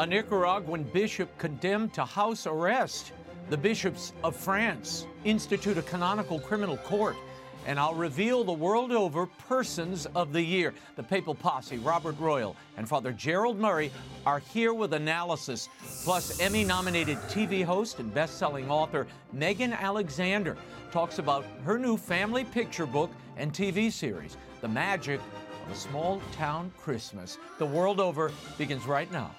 A Nicaraguan bishop condemned to house arrest. The bishops of France institute a canonical criminal court. And I'll reveal the World Over Persons of the Year. The Papal Posse, Robert Royal, and Father Gerald Murray are here with analysis. Plus, Emmy-nominated TV host and best-selling author Megan Alexander talks about her new family picture book and TV series, The Magic of A Small Town Christmas. The World Over begins right now.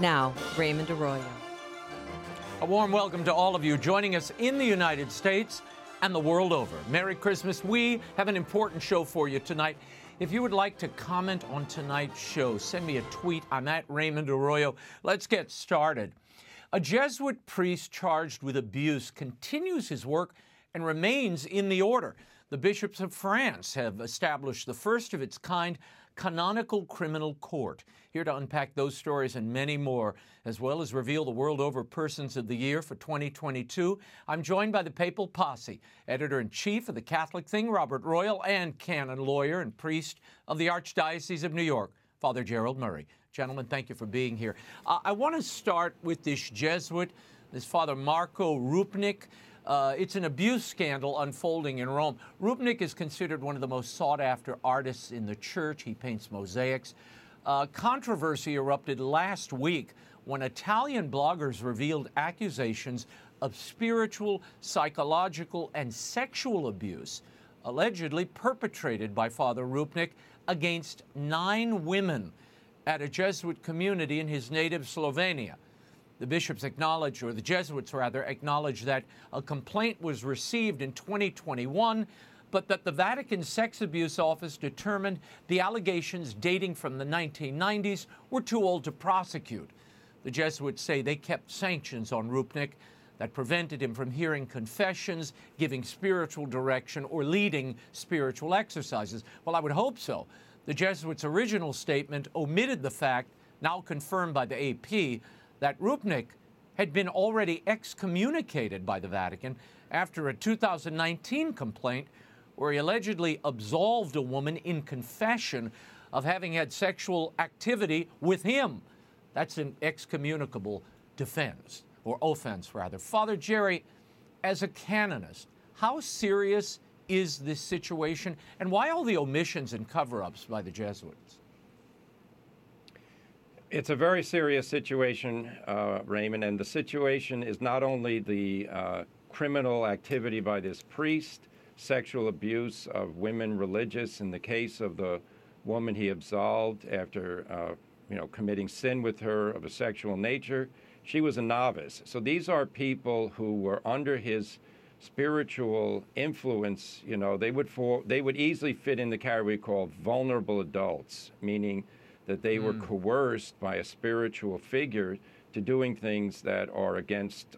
Now, Raymond Arroyo. A warm welcome to all of you joining us in the United States and the world over. Merry Christmas. We have an important show for you tonight. If you would like to comment on tonight's show, send me a tweet. I'm at Raymond Arroyo. Let's get started. A Jesuit priest charged with abuse continues his work and remains in the order. The bishops of France have established the first of its kind canonical criminal court. Here to unpack those stories and many more, as well as reveal the World Over Persons of the Year for 2022, I'm joined by the Papal Posse, Editor-in-Chief of The Catholic Thing, Robert Royal, and canon, lawyer, and priest of the Archdiocese of New York, Father Gerald Murray. Gentlemen, thank you for being here. I want to start with this Jesuit, this Father Marco Rupnik. It's an abuse scandal unfolding in Rome. Rupnik is considered one of the most sought-after artists in the church. He paints mosaics. Controversy erupted last week when Italian bloggers revealed accusations of spiritual, psychological, and sexual abuse allegedly perpetrated by Father Rupnik against 9 women at a Jesuit community in his native Slovenia. The bishops acknowledged, or the Jesuits rather, acknowledged that a complaint was received in 2021, but that the Vatican Sex Abuse Office determined the allegations dating from the 1990s were too old to prosecute. The Jesuits say they kept sanctions on Rupnik that prevented him from hearing confessions, giving spiritual direction, or leading spiritual exercises. Well, I would hope so. The Jesuits' original statement omitted the fact, now confirmed by the AP, that Rupnik had been already excommunicated by the Vatican after a 2019 complaint where he allegedly absolved a woman in confession of having had sexual activity with him. That's an excommunicable defense, or offense, rather. Father Jerry, as a canonist, how serious is this situation, and why all the omissions and cover-ups by the Jesuits? It's a very serious situation, Raymond, and the situation is not only the criminal activity by this priest, sexual abuse of women religious in the case of the woman he absolved after committing sin with her of a sexual nature. She was a novice. So these are people who were under his spiritual influence. You know, they would easily fit in the category called vulnerable adults, meaning that they were coerced by a spiritual figure to doing things that are against,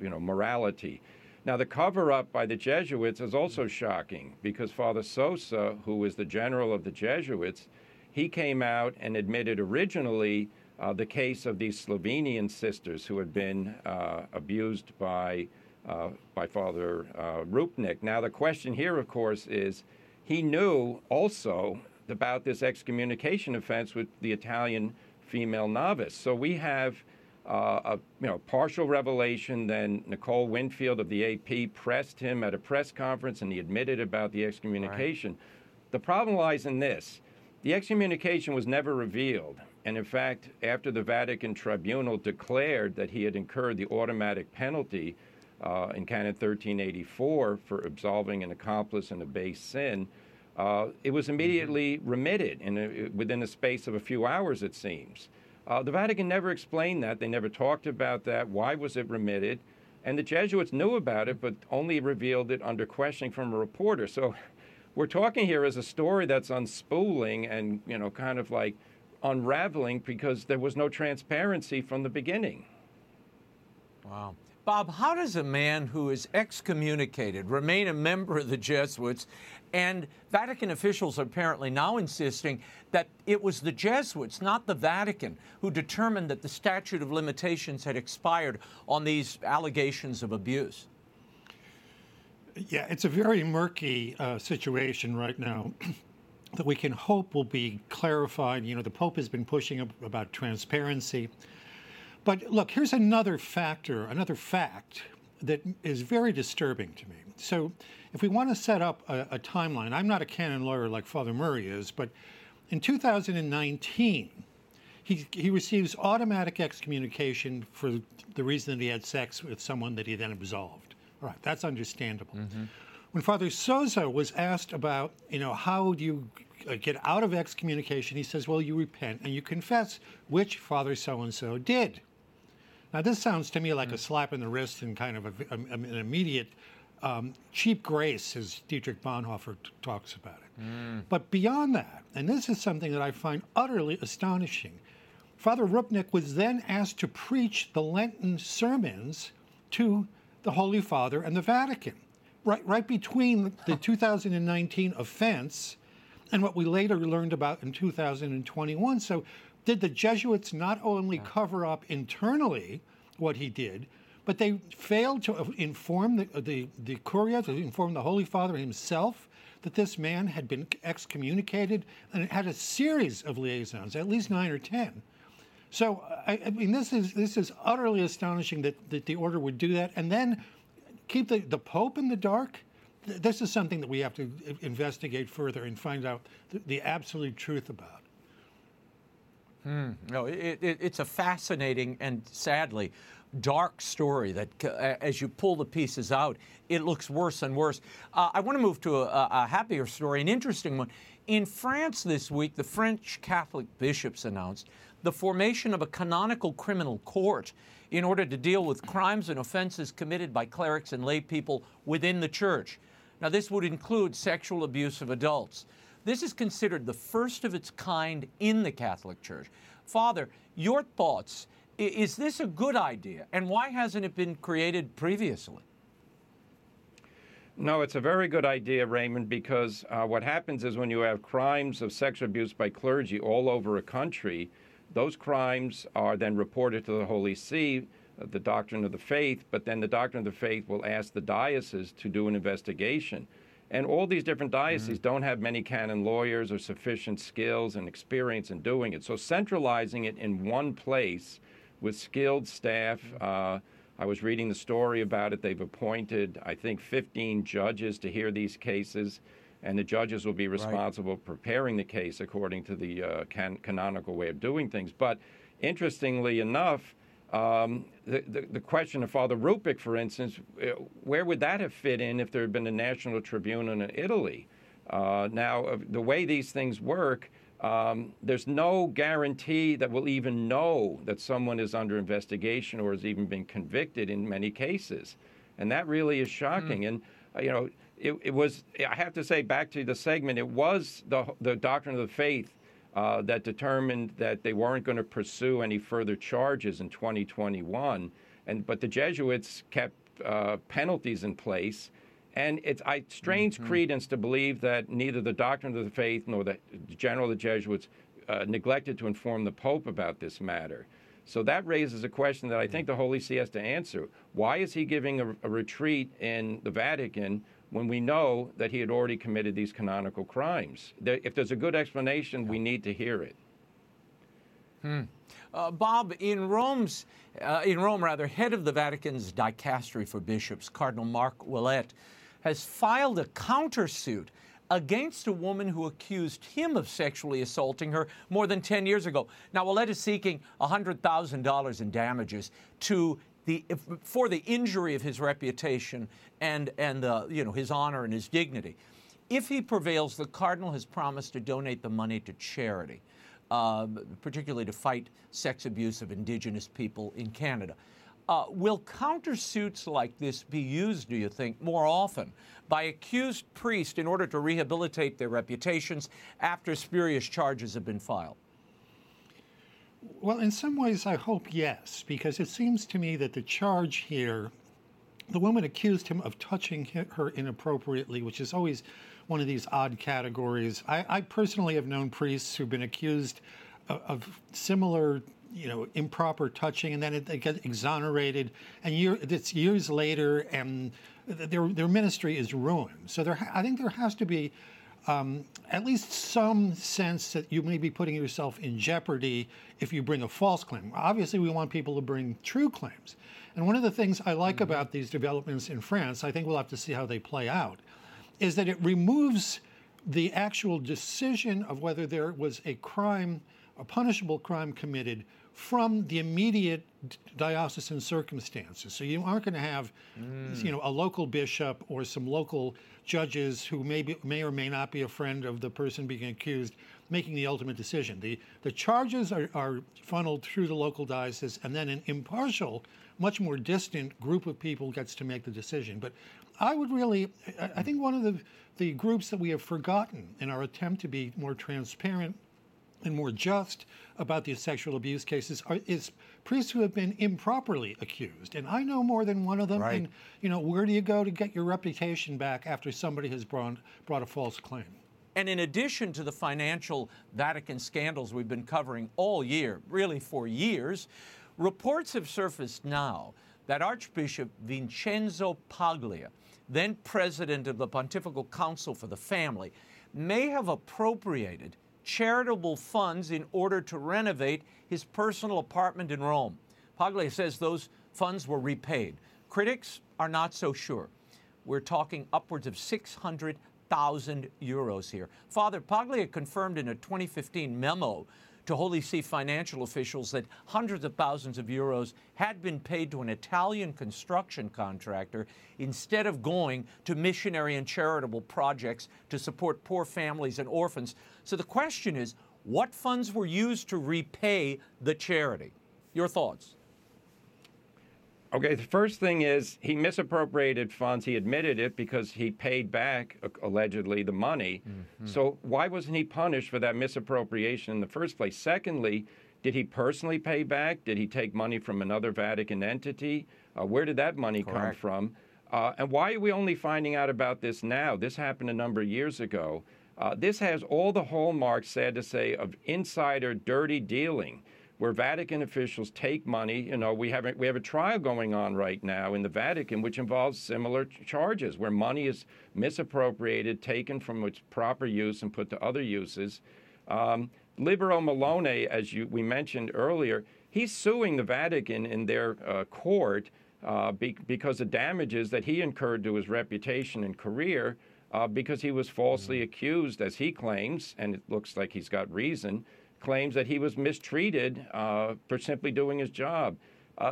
morality. Now, the cover-up by the Jesuits is also shocking because Father Sosa, who was the general of the Jesuits, he came out and admitted originally the case of these Slovenian sisters who had been abused by Father Rupnik. Now, the question here, of course, is he knew also about this excommunication offense with the Italian female novice. So we have a partial revelation. Then Nicole Winfield of the AP pressed him at a press conference, and he admitted about the excommunication. Right. The problem lies in this. The excommunication was never revealed. And in fact, after the Vatican Tribunal declared that he had incurred the automatic penalty in Canon 1384 for absolving an accomplice in a base sin, it was immediately remitted within a space of a few hours, it seems. The Vatican never explained that. They never talked about that. Why was it remitted? And the Jesuits knew about it, but only revealed it under questioning from a reporter. So we're talking here as a story that's unspooling and, kind of like unraveling because there was no transparency from the beginning. Wow. Bob, how does a man who is excommunicated remain a member of the Jesuits? And Vatican officials are apparently now insisting that it was the Jesuits, not the Vatican, who determined that the statute of limitations had expired on these allegations of abuse. Yeah, it's a very murky situation right now that we can hope will be clarified. You know, the Pope has been pushing about transparency. But look, here's another factor, another fact that is very disturbing to me. So if we want to set up a timeline, I'm not a canon lawyer like Father Murray is, but in 2019, he receives automatic excommunication for the reason that he had sex with someone that he then absolved. All right, that's understandable. Mm-hmm. When Father Sosa was asked about, you know, how do you get out of excommunication, he says, well, you repent and you confess, which Father so-and-so did. Now, this sounds to me like a slap in the wrist and kind of an immediate cheap grace, as Dietrich Bonhoeffer talks about it. Mm. But beyond that, and this is something that I find utterly astonishing, Father Rupnik was then asked to preach the Lenten sermons to the Holy Father and the Vatican, right between the 2019 offense and what we later learned about in 2021. So did the Jesuits not only cover up internally what he did, but they failed to inform the Curia, to inform the Holy Father himself that this man had been excommunicated and had a series of liaisons, at least 9 or 10. So, I mean, this is utterly astonishing that the order would do that and then keep the Pope in the dark. This is something that we have to investigate further and find out the absolute truth about. No, it's a fascinating and, sadly, dark story that, as you pull the pieces out, it looks worse and worse. I want to move to a happier story, an interesting one. In France this week, the French Catholic bishops announced the formation of a canonical criminal court in order to deal with crimes and offenses committed by clerics and lay people within the church. Now, this would include sexual abuse of adults. This is considered the first of its kind in the Catholic Church. Father, your thoughts, is this a good idea? And why hasn't it been created previously? No, it's a very good idea, Raymond, because what happens is when you have crimes of sexual abuse by clergy all over a country, those crimes are then reported to the Holy See, the Doctrine of the Faith, but then the Doctrine of the Faith will ask the diocese to do an investigation. And all these different dioceses don't have many canon lawyers or sufficient skills and experience in doing it. So centralizing it in one place with skilled staff, I was reading the story about it. They've appointed, I think, 15 judges to hear these cases, and the judges will be responsible for preparing the case according to the canonical way of doing things. But interestingly enough, the question of Father Rupnik, for instance, where would that have fit in if there had been a national tribunal in Italy? Now, the way these things work, there's no guarantee that we'll even know that someone is under investigation or has even been convicted in many cases. And that really is shocking. And, you know, it was, I have to say, back to the segment, it was the Doctrine of the Faith that determined that they weren't going to pursue any further charges in 2021, but the Jesuits kept penalties in place, and I strains credence to believe that neither the Doctrine of the Faith nor the general of the Jesuits neglected to inform the Pope about this matter. So that raises a question that I think the Holy See has to answer. Why is he giving a retreat in the Vatican when we know that he had already committed these canonical crimes? If there's a good explanation, we need to hear it. Bob, in Rome, head of the Vatican's Dicastery for Bishops, Cardinal Mark Ouellette, has filed a countersuit against a woman who accused him of sexually assaulting her more than 10 years ago. Now, Ouellette is seeking $100,000 in damages for the injury of his reputation and his honor and his dignity. If he prevails, the cardinal has promised to donate the money to charity, particularly to fight sex abuse of indigenous people in Canada. Will countersuits like this be used, do you think, more often by accused priests in order to rehabilitate their reputations after spurious charges have been filed? Well, in some ways, I hope yes, because it seems to me that the charge here The woman accused him of touching her inappropriately, which is always one of these odd categories. I personally have known priests who've been accused of similar, you know, improper touching, and then they get exonerated, and it's years later, and their ministry is ruined. So I think there has to be at least some sense that you may be putting yourself in jeopardy if you bring a false claim. Obviously, we want people to bring true claims. And one of the things I like about these developments in France, I think we'll have to see how they play out, is that it removes the actual decision of whether there was a crime, a punishable crime committed, from the immediate diocesan circumstances. So you aren't going to have, you know, a local bishop or some local judges who may or may not be a friend of the person being accused making the ultimate decision. The charges are funneled through the local diocese, and then an impartial, much more distant group of people gets to make the decision. But I would really, I think one of the groups that we have forgotten in our attempt to be more transparent and more just about these sexual abuse cases is priests who have been improperly accused. And I know more than one of them. Right. And, you know, where do you go to get your reputation back after somebody has brought a false claim? And in addition to the financial Vatican scandals we've been covering all year, really for years, reports have surfaced now that Archbishop Vincenzo Paglia, then president of the Pontifical Council for the Family, may have appropriated charitable funds in order to renovate his personal apartment in Rome. Paglia says those funds were repaid. Critics are not so sure. We're talking upwards of 600,000 euros here. Father Paglia confirmed in a 2015 memo to Holy See financial officials that hundreds of thousands of euros had been paid to an Italian construction contractor instead of going to missionary and charitable projects to support poor families and orphans. So the question is, what funds were used to repay the charity? Your thoughts? Okay, the first thing is he misappropriated funds. He admitted it because he paid back, allegedly, the money. Mm-hmm. So why wasn't he punished for that misappropriation in the first place? Secondly, did he personally pay back? Did he take money from another Vatican entity? Where did that money come from? And why are we only finding out about this now? This happened a number of years ago. This has all the hallmarks, sad to say, of insider dirty dealing, where Vatican officials take money. You know, we have a trial going on right now in the Vatican, which involves similar charges, where money is misappropriated, taken from its proper use and put to other uses. Libero Milone, as we mentioned earlier, he's suing the Vatican in their court because of damages that he incurred to his reputation and career because he was falsely accused, as he claims, and it looks like he's got reason, claims that he was mistreated for simply doing his job.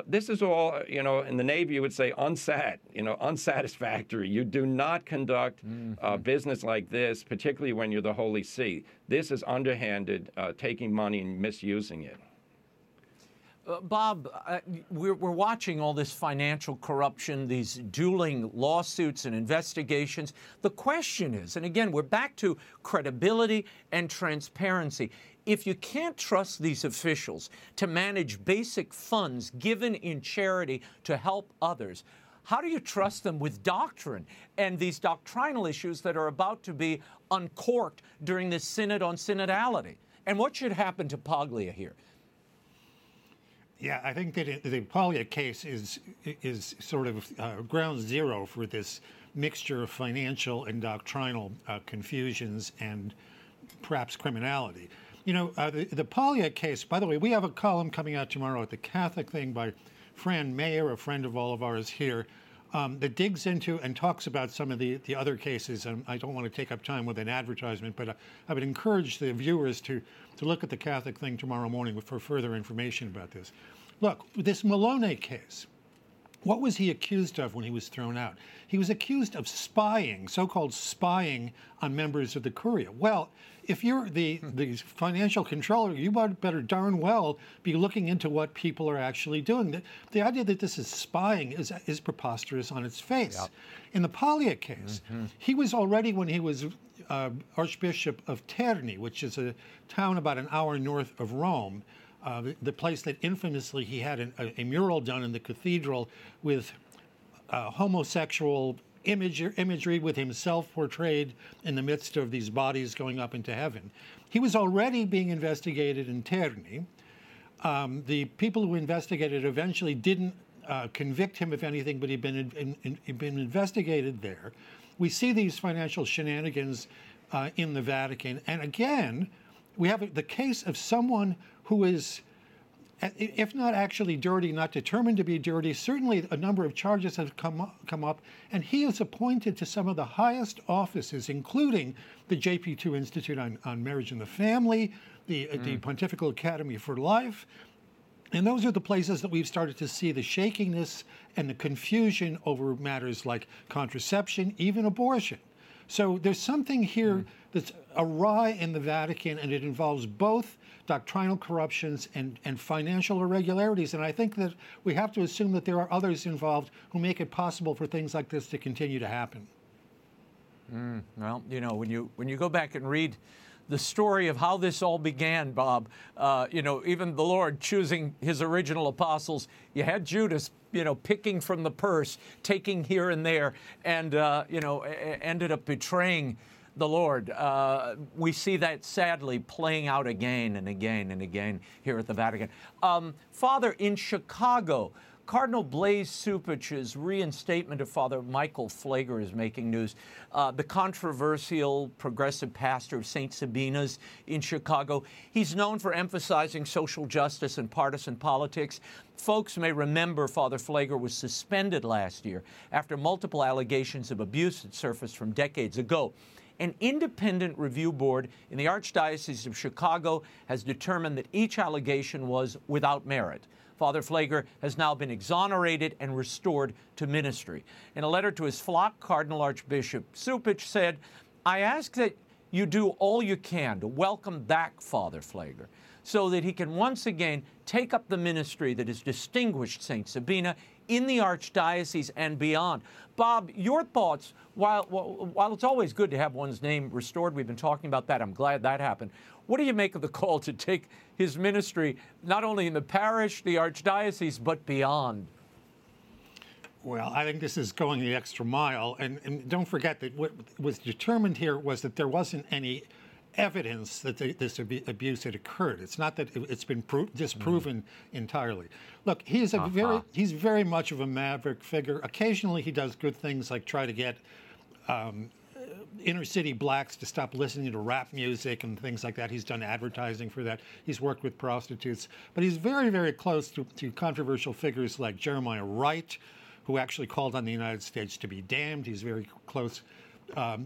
This is all, you know, in the Navy you would say unsatisfactory. You do not conduct business like this, particularly when you're the Holy See. This is underhanded, taking money and misusing it. Bob, we're watching all this financial corruption, these dueling lawsuits and investigations. The question is, and again, we're back to credibility and transparency. If you can't trust these officials to manage basic funds given in charity to help others, how do you trust them with doctrine and these doctrinal issues that are about to be uncorked during this synod on synodality? And what should happen to Paglia here? Yeah, I think that the Paglia case is sort of ground zero for this mixture of financial and doctrinal confusions and perhaps criminality. You know, the Paglia case, by the way, we have a column coming out tomorrow at The Catholic Thing by Fran Mayer, a friend of all of ours here, that digs into and talks about some of the other cases. And I don't want to take up time with an advertisement, but I would encourage the viewers to look at The Catholic Thing tomorrow morning for further information about this. Look, this Maloney case, what was he accused of when he was thrown out? He was accused of spying, so-called spying, on members of the Curia. Well, if you're the financial controller, you better darn well be looking into what people are actually doing. The idea that this is spying is preposterous on its face. Yep. In the Paglia case, he was already, when he was Archbishop of Terni, which is a town about an hour north of Rome, the place that infamously he had a mural done in the cathedral with homosexual imagery with himself portrayed in the midst of these bodies going up into heaven. He was already being investigated in Terni. The people who investigated eventually didn't convict him of anything, but he'd been investigated there. We see these financial shenanigans in the Vatican. And again, we have the case of someone who is, if not actually dirty, not determined to be dirty, certainly a number of charges have come up, and he is appointed to some of the highest offices, including the JP2 Institute on Marriage and the Family, the Pontifical Academy for Life. And those are the places that we've started to see the shakiness and the confusion over matters like contraception, even abortion. So there's something here that's awry in the Vatican, and it involves both doctrinal corruptions and financial irregularities. And I think that we have to assume that there are others involved who make it possible for things like this to continue to happen. Well, you know, when you go back and read the story of how this all began, Bob, you know, even the Lord choosing his original apostles, you had Judas, you know, picking from the purse, taking here and there, and, you know, ended up betraying the Lord. We see that sadly playing out again and again and again here at the Vatican. Father, in Chicago, Cardinal Blaise Supich's reinstatement of Father Michael Pfleger is making news. The controversial progressive pastor of St. Sabina's in Chicago, he's known for emphasizing social justice and partisan politics. Folks may remember Father Pfleger was suspended last year after multiple allegations of abuse had surfaced from decades ago. An independent review board in the Archdiocese of Chicago has determined that each allegation was without merit. Father Pfleger has now been exonerated and restored to ministry. In a letter to his flock, Cardinal Archbishop Supich said, "I ask that you do all you can to welcome back Father Pfleger so that he can once again take up the ministry that has distinguished St. Sabina in the Archdiocese and beyond." Bob, your thoughts, while it's always good to have one's name restored, we've been talking about that, I'm glad that happened. What do you make of the call to take his ministry, not only in the parish, the Archdiocese, but beyond? Well, I think this is going the extra mile. And don't forget that what was determined here was that there wasn't any evidence that this abuse had occurred. It's not that it's been disproven entirely. Look, he's he's very much of a maverick figure. Occasionally, he does good things like try to get inner city blacks to stop listening to rap music and things like that. He's done advertising for that. He's worked with prostitutes. But he's very, very close to controversial figures like Jeremiah Wright, who actually called on the United States to be damned. He's very close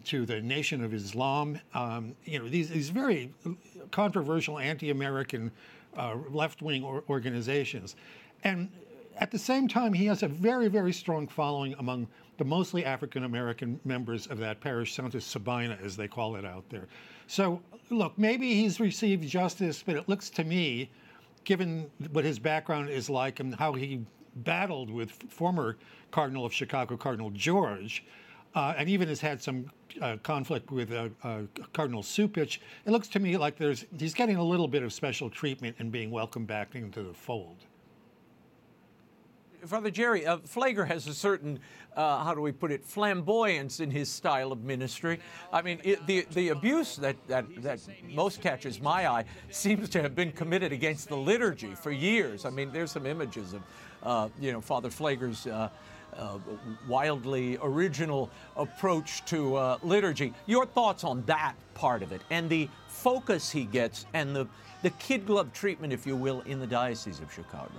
to the Nation of Islam. You know, these very controversial anti-American left-wing organizations. And at the same time, he has a very, very strong following among the mostly African-American members of that parish, Santa Sabina, as they call it out there. So, look, maybe he's received justice, but it looks to me, given what his background is like and how he battled with former Cardinal of Chicago, Cardinal George, and even has had some conflict with Cardinal Supich, it looks to me like he's getting a little bit of special treatment and being welcomed back into the fold. Father Jerry, Pfleger has a certain, how do we put it, flamboyance in his style of ministry. I mean, the abuse that most catches my eye seems to have been committed against the liturgy for years. I mean, there's some images of, you know, Father Pfleger's wildly original approach to liturgy. Your thoughts on that part of it and the focus he gets and the kid glove treatment, if you will, in the Diocese of Chicago.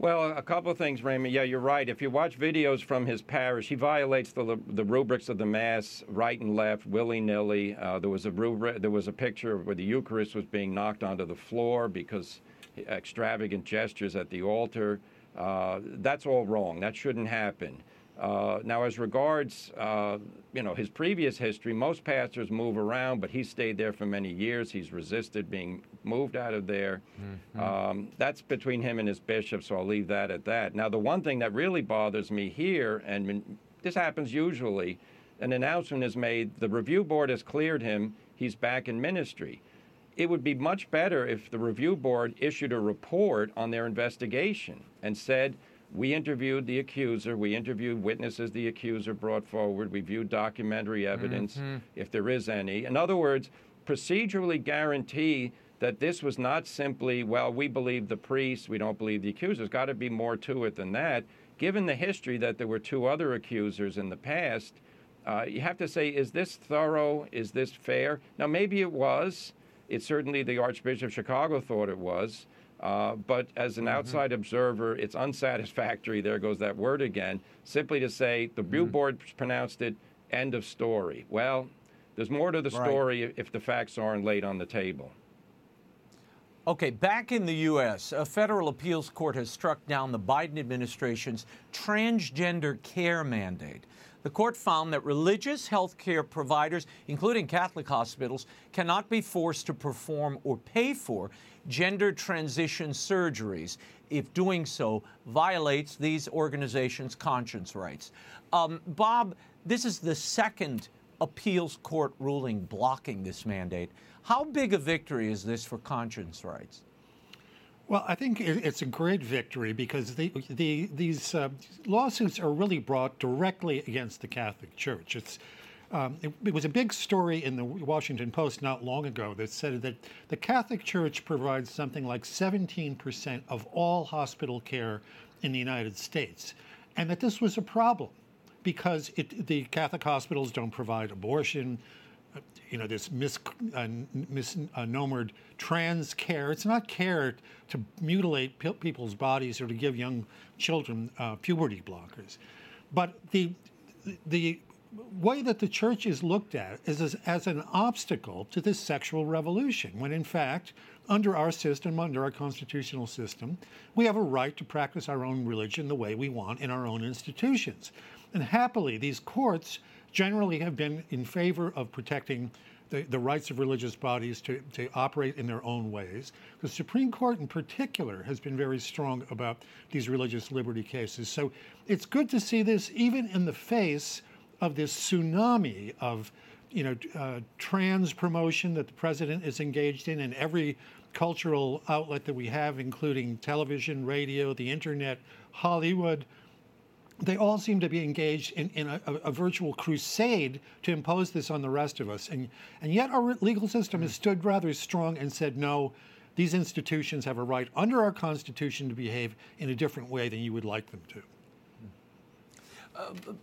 Well, a couple of things, Raymond. Yeah, you're right. If you watch videos from his parish, he violates the rubrics of the Mass, right and left, willy-nilly. There was a picture where the Eucharist was being knocked onto the floor because extravagant gestures at the altar. That's all wrong. That shouldn't happen. Now, as regards, you know, his previous history, most pastors move around, but he stayed there for many years. He's resisted being moved out of there. Mm-hmm. That's between him and his bishop, so I'll leave that at that. Now, the one thing that really bothers me here, and this happens usually, an announcement is made, the review board has cleared him, he's back in ministry. It would be much better if the review board issued a report on their investigation and said, We interviewed the accuser. We interviewed witnesses the accuser brought forward. We viewed documentary evidence, if there is any. In other words, procedurally guarantee that this was not simply, well, we believe the priest, we don't believe the accuser. There's got to be more to it than that. Given the history that there were two other accusers in the past, you have to say, is this thorough? Is this fair? Now, maybe it was. It certainly the Archbishop of Chicago thought it was. But as an outside observer, it's unsatisfactory. There goes that word again. Simply to say the review board pronounced it, end of story. Well, there's more to the story if the facts aren't laid on the table. Okay, back in the U.S., a federal appeals court has struck down the Biden administration's transgender care mandate. The court found that religious health care providers, including Catholic hospitals, cannot be forced to perform or pay for gender transition surgeries if doing so violates these organizations' conscience rights. Bob, this is the second appeals court ruling blocking this mandate. How big a victory is this for conscience rights? Well, I think it's a great victory because these lawsuits are really brought directly against the Catholic Church. It was a big story in the Washington Post not long ago that said that the Catholic Church provides something like 17% of all hospital care in the United States, and that this was a problem because the Catholic hospitals don't provide abortion. This misnomered trans care. It's not care to mutilate people's bodies or to give young children puberty blockers. But the way that the church is looked at is as an obstacle to this sexual revolution, when in fact, under our system, under our constitutional system, we have a right to practice our own religion the way we want in our own institutions. And happily, these courts generally have been in favor of protecting the rights of religious bodies to operate in their own ways. The Supreme Court in particular has been very strong about these religious liberty cases. So it's good to see this even in the face of this tsunami of trans promotion that the president is engaged in every cultural outlet that we have, including television, radio, the internet, Hollywood. They all seem to be engaged in a virtual crusade to impose this on the rest of us. And yet our legal system has stood rather strong and said, no, these institutions have a right under our Constitution to behave in a different way than you would like them to.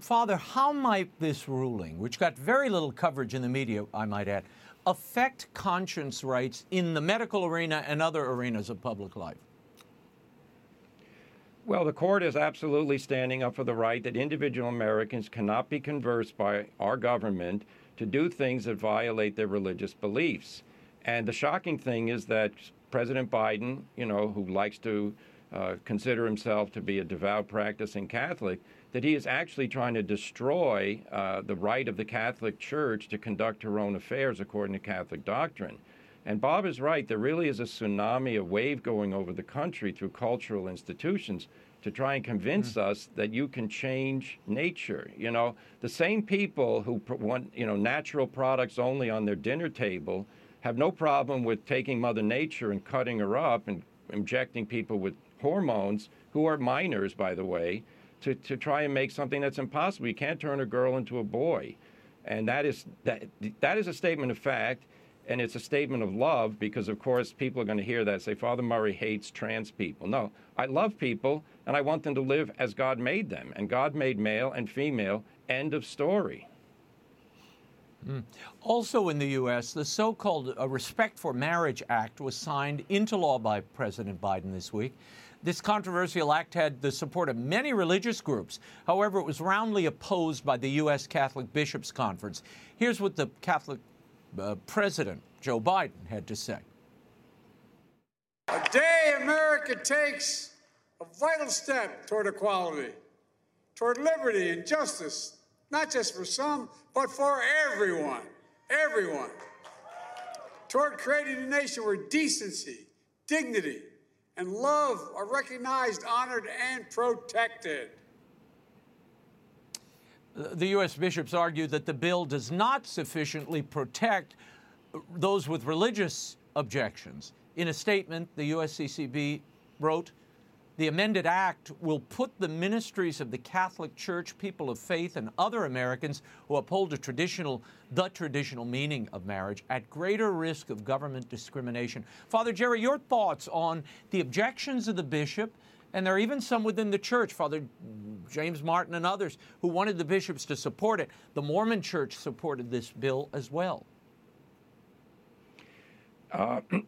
Father, how might this ruling, which got very little coverage in the media, I might add, affect conscience rights in the medical arena and other arenas of public life? Well, the court is absolutely standing up for the right that individual Americans cannot be coerced by our government to do things that violate their religious beliefs. And the shocking thing is that President Biden, who likes to consider himself to be a devout practicing Catholic, that he is actually trying to destroy the right of the Catholic Church to conduct her own affairs according to Catholic doctrine. And Bob is right. There really is a tsunami, a wave going over the country through cultural institutions to try and convince us that you can change nature. The same people who want, natural products only on their dinner table have no problem with taking Mother Nature and cutting her up and injecting people with hormones, who are minors, by the way, to try and make something that's impossible. You can't turn a girl into a boy. And that is a statement of fact. And it's a statement of love because, of course, people are going to hear that and say, Father Murray hates trans people. No, I love people, and I want them to live as God made them. And God made male and female. End of story. Also in the U.S., the so-called Respect for Marriage Act was signed into law by President Biden this week. This controversial act had the support of many religious groups. However, it was roundly opposed by the U.S. Catholic Bishops' Conference. Here's what the Catholic President Joe Biden had to say. A day America takes a vital step toward equality, toward liberty and justice, not just for some, but for everyone, toward creating a nation where decency, dignity, and love are recognized, honored, and protected. The U.S. bishops argue that the bill does not sufficiently protect those with religious objections. In a statement, the USCCB wrote, The amended act will put the ministries of the Catholic Church, people of faith, and other Americans who uphold the traditional meaning of marriage at greater risk of government discrimination. Father Jerry, your thoughts on the objections of the bishop, and there are even some within the church, Father James Martin and others, who wanted the bishops to support it. The Mormon Church supported this bill as well.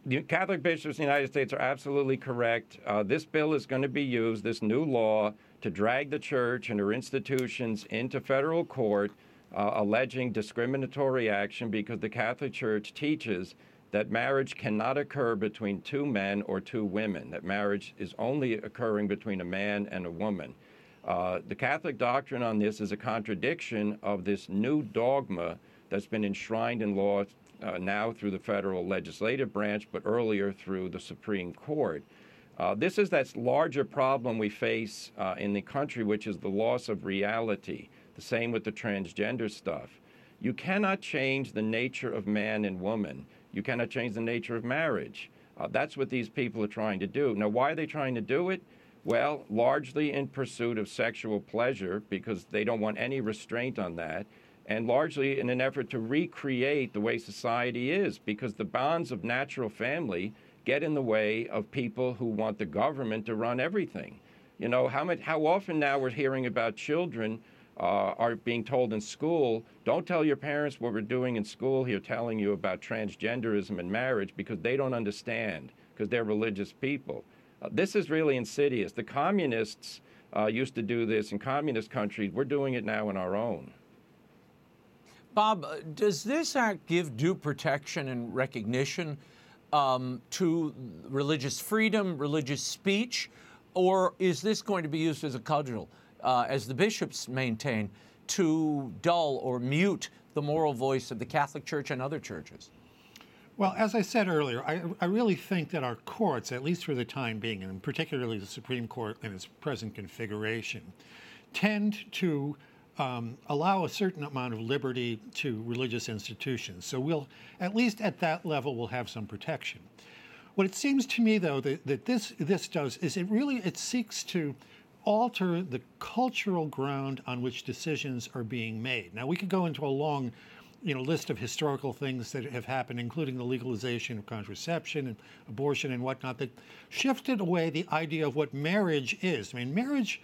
The Catholic bishops in the United States are absolutely correct. This bill is going to be used, this new law, to drag the church and her institutions into federal court alleging discriminatory action because the Catholic Church teaches that marriage cannot occur between two men or two women, that marriage is only occurring between a man and a woman. The Catholic doctrine on this is a contradiction of this new dogma that's been enshrined in law now through the federal legislative branch, but earlier through the Supreme Court. This is that larger problem we face in the country, which is the loss of reality. The same with the transgender stuff. You cannot change the nature of man and woman. You cannot change the nature of marriage. That's what these people are trying to do. Now, why are they trying to do it? Well, largely in pursuit of sexual pleasure, because they don't want any restraint on that, and largely in an effort to recreate the way society is, because the bonds of natural family get in the way of people who want the government to run everything. You know, how often now we're hearing about children are being told in school, don't tell your parents what we're doing in school here, telling you about transgenderism and marriage, because they don't understand, because they're religious people. This is really insidious. The communists used to do this in communist countries. We're doing it now in our own. Bob, does this act give due protection and recognition to religious freedom, religious speech, or is this going to be used as a cudgel? As the bishops maintain, to dull or mute the moral voice of the Catholic Church and other churches? Well, as I said earlier, I really think that our courts, at least for the time being, and particularly the Supreme Court in its present configuration, tend to allow a certain amount of liberty to religious institutions. So we'll, at least at that level, we'll have some protection. What it seems to me, though, that this does is it seeks to alter the cultural ground on which decisions are being made. Now, we could go into a long, list of historical things that have happened, including the legalization of contraception and abortion and whatnot, that shifted away the idea of what marriage is. I mean, marriage,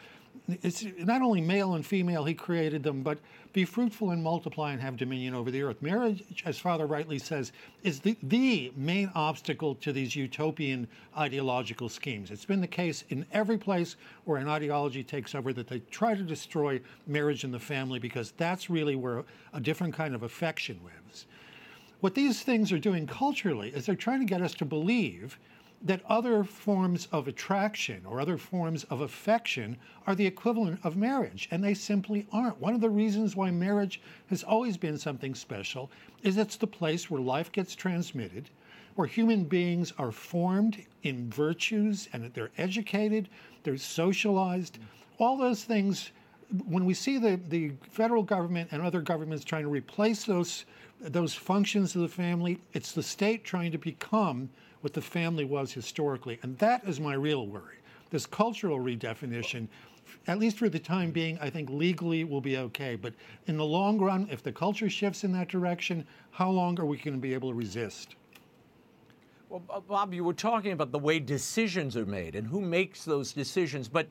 it's not only male and female, he created them, but be fruitful and multiply and have dominion over the earth. Marriage, as Father rightly says, is the main obstacle to these utopian ideological schemes. It's been the case in every place where an ideology takes over that they try to destroy marriage and the family, because that's really where a different kind of affection lives. What these things are doing culturally is they're trying to get us to believe that other forms of attraction or other forms of affection are the equivalent of marriage, and they simply aren't. One of the reasons why marriage has always been something special is it's the place where life gets transmitted, where human beings are formed in virtues, and they're educated, they're socialized. All those things, when we see the federal government and other governments trying to replace those functions of the family, it's the state trying to become what the family was historically. And that is my real worry. This cultural redefinition, at least for the time being, I think legally will be okay. But in the long run, if the culture shifts in that direction, how long are we going to be able to resist? Well, Bob, you were talking about the way decisions are made and who makes those decisions. But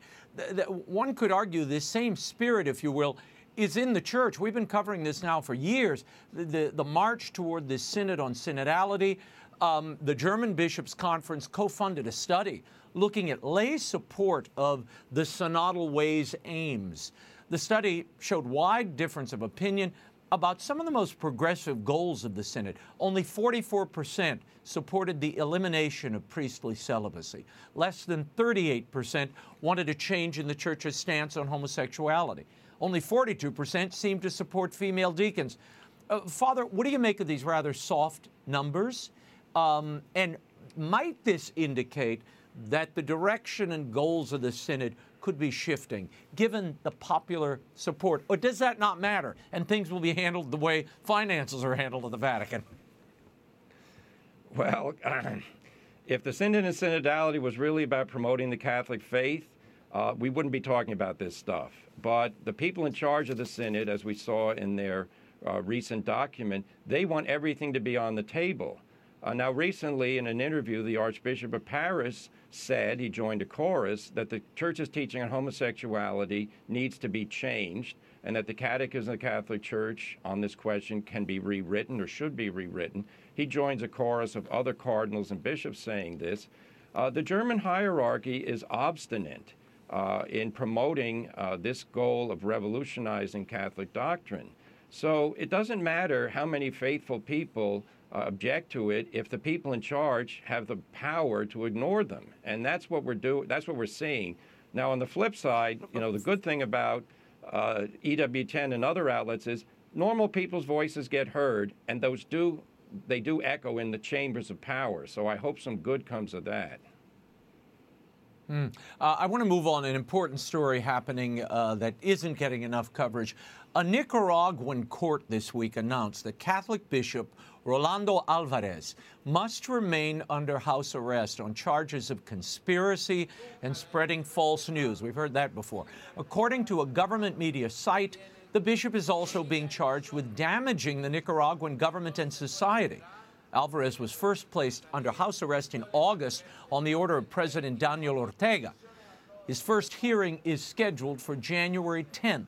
one could argue this same spirit, if you will, is in the church. We've been covering this now for years, the march toward this synod on synodality. The German Bishops' Conference co-funded a study looking at lay support of the synodal way's aims. The study showed wide difference of opinion about some of the most progressive goals of the synod. Only 44% supported the elimination of priestly celibacy. Less than 38% wanted a change in the church's stance on homosexuality. Only 42% seemed to support female deacons. Father, what do you make of these rather soft numbers? And might this indicate that the direction and goals of the synod could be shifting, given the popular support? Or does that not matter, and things will be handled the way finances are handled at the Vatican? Well, If the synod and synodality was really about promoting the Catholic faith, we wouldn't be talking about this stuff. But the people in charge of the synod, as we saw in their recent document, they want everything to be on the table. Now, recently, in an interview, the Archbishop of Paris said, he joined a chorus, that the Church's teaching on homosexuality needs to be changed, and that the Catechism of the Catholic Church on this question can be rewritten or should be rewritten. He joins a chorus of other cardinals and bishops saying this. The German hierarchy is obstinate in promoting this goal of revolutionizing Catholic doctrine. So it doesn't matter how many faithful people object to it if the people in charge have the power to ignore them, and that's what we're doing. That's what we're seeing. Now, on the flip side, you know, the good thing about EW10 and other outlets is normal people's voices get heard, and those do echo in the chambers of power. So I hope some good comes of that. I want to move on. An important story happening that isn't getting enough coverage. A Nicaraguan court this week announced that Catholic Bishop Rolando Alvarez must remain under house arrest on charges of conspiracy and spreading false news. We've heard that before. According to a government media site, the bishop is also being charged with damaging the Nicaraguan government and society. Alvarez was first placed under house arrest in August on the order of President Daniel Ortega. His first hearing is scheduled for January 10th.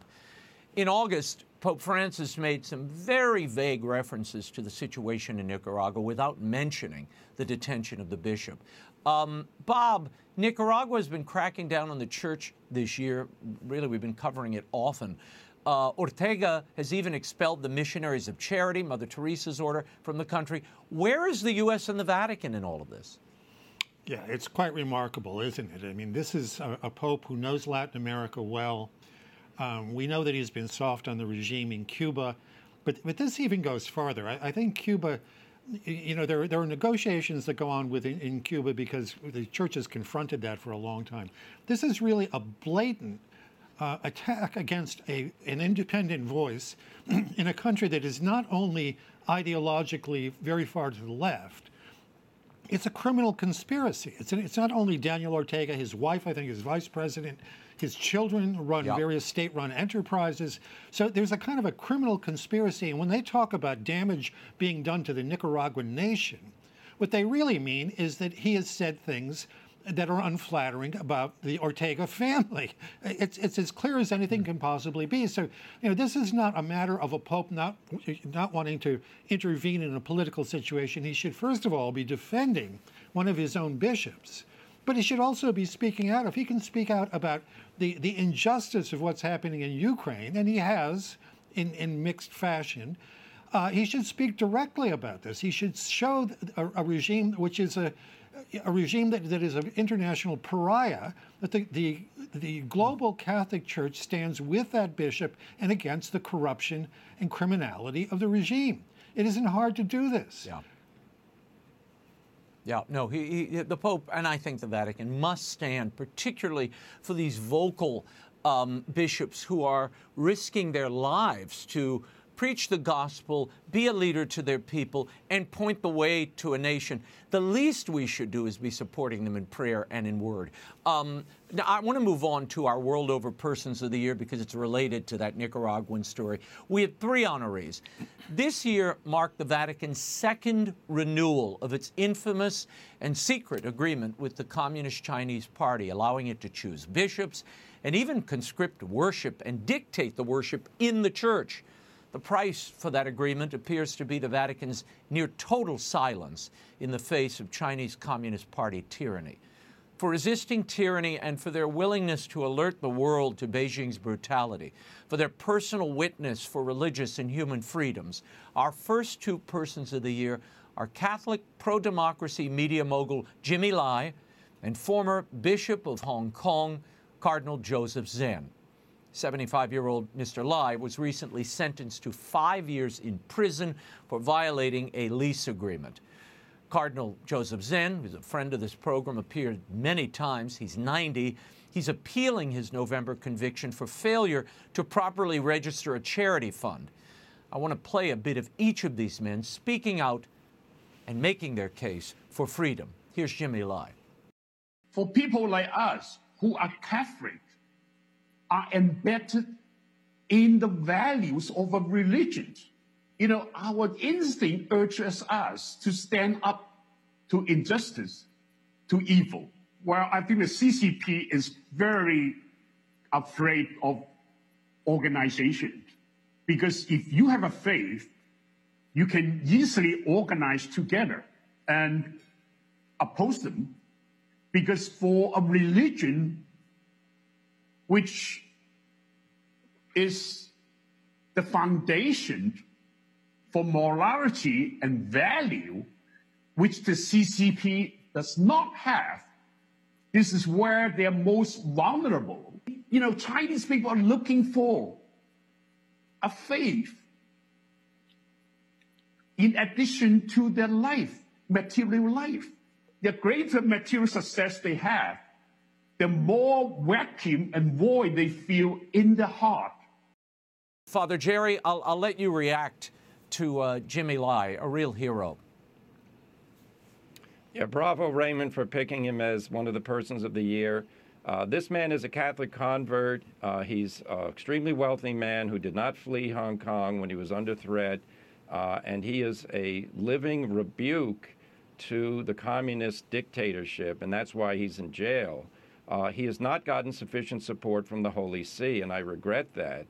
In August, Pope Francis made some very vague references to the situation in Nicaragua without mentioning the detention of the bishop. Bob, Nicaragua has been cracking down on the church this year. Really, we've been covering it often. Ortega has even expelled the Missionaries of Charity, Mother Teresa's order, from the country. Where is the U.S. and the Vatican in all of this? Yeah, it's quite remarkable, isn't it? I mean, this is a pope who knows Latin America well. We know that he's been soft on the regime in Cuba, but this even goes farther. I think Cuba, you know, there are negotiations that go on in Cuba because the church has confronted that for a long time. This is really a blatant attack against an independent voice in a country that is not only ideologically very far to the left, it's a criminal conspiracy. It's not only Daniel Ortega, his wife, I think, his vice president, his children run various state-run enterprises. So there's a kind of a criminal conspiracy. And when they talk about damage being done to the Nicaraguan nation, what they really mean is that he has said things that are unflattering about the Ortega family. It's as clear as anything can possibly be. So, you know, this is not a matter of a pope not wanting to intervene in a political situation. He should, first of all, be defending one of his own bishops. But he should also be speaking out. If he can speak out about the injustice of what's happening in Ukraine, and he has in mixed fashion, he should speak directly about this. He should show a regime which is a regime that is an international pariah, that the global Catholic Church stands with that bishop and against the corruption and criminality of the regime. It isn't hard to do this. The Pope, and I think the Vatican, must stand particularly for these vocal bishops who are risking their lives to preach the gospel, be a leader to their people, and point the way to a nation. The least we should do is be supporting them in prayer and in word. Now, I want to move on to our World Over Persons of the Year because it's related to that Nicaraguan story. We have three honorees. This year marked the Vatican's second renewal of its infamous and secret agreement with the Communist Chinese Party, allowing it to choose bishops and even conscript worship and dictate the worship in the church. The price for that agreement appears to be the Vatican's near total silence in the face of Chinese Communist Party tyranny. For resisting tyranny and for their willingness to alert the world to Beijing's brutality, for their personal witness for religious and human freedoms, our first two persons of the year are Catholic pro-democracy media mogul Jimmy Lai and former Bishop of Hong Kong, Cardinal Joseph Zen. 75-year-old Mr. Lai was recently sentenced to 5 years in prison for violating a lease agreement. Cardinal Joseph Zen, who's a friend of this program, appeared many times. He's 90. He's appealing his November conviction for failure to properly register a charity fund. I want to play a bit of each of these men speaking out and making their case for freedom. Here's Jimmy Lai. For people like us who are Catholic, are embedded in the values of a religion. You know, our instinct urges us to stand up to injustice, to evil. Well, I think the CCP is very afraid of organization, because if you have a faith, you can easily organize together and oppose them, because for a religion which is the foundation for morality and value, which the CCP does not have, this is where they're most vulnerable. You know, Chinese people are looking for a faith in addition to their life, material life. The greater material success they have, the more vacuum and void they feel in the heart. Father Jerry, I'll let you react to Jimmy Lai, a real hero. Yeah, bravo, Raymond, for picking him as one of the Persons of the Year. This man is a Catholic convert. He's an extremely wealthy man who did not flee Hong Kong when he was under threat. And he is a living rebuke to the communist dictatorship, and that's why he's in jail. He has not gotten sufficient support from the Holy See, and I regret that.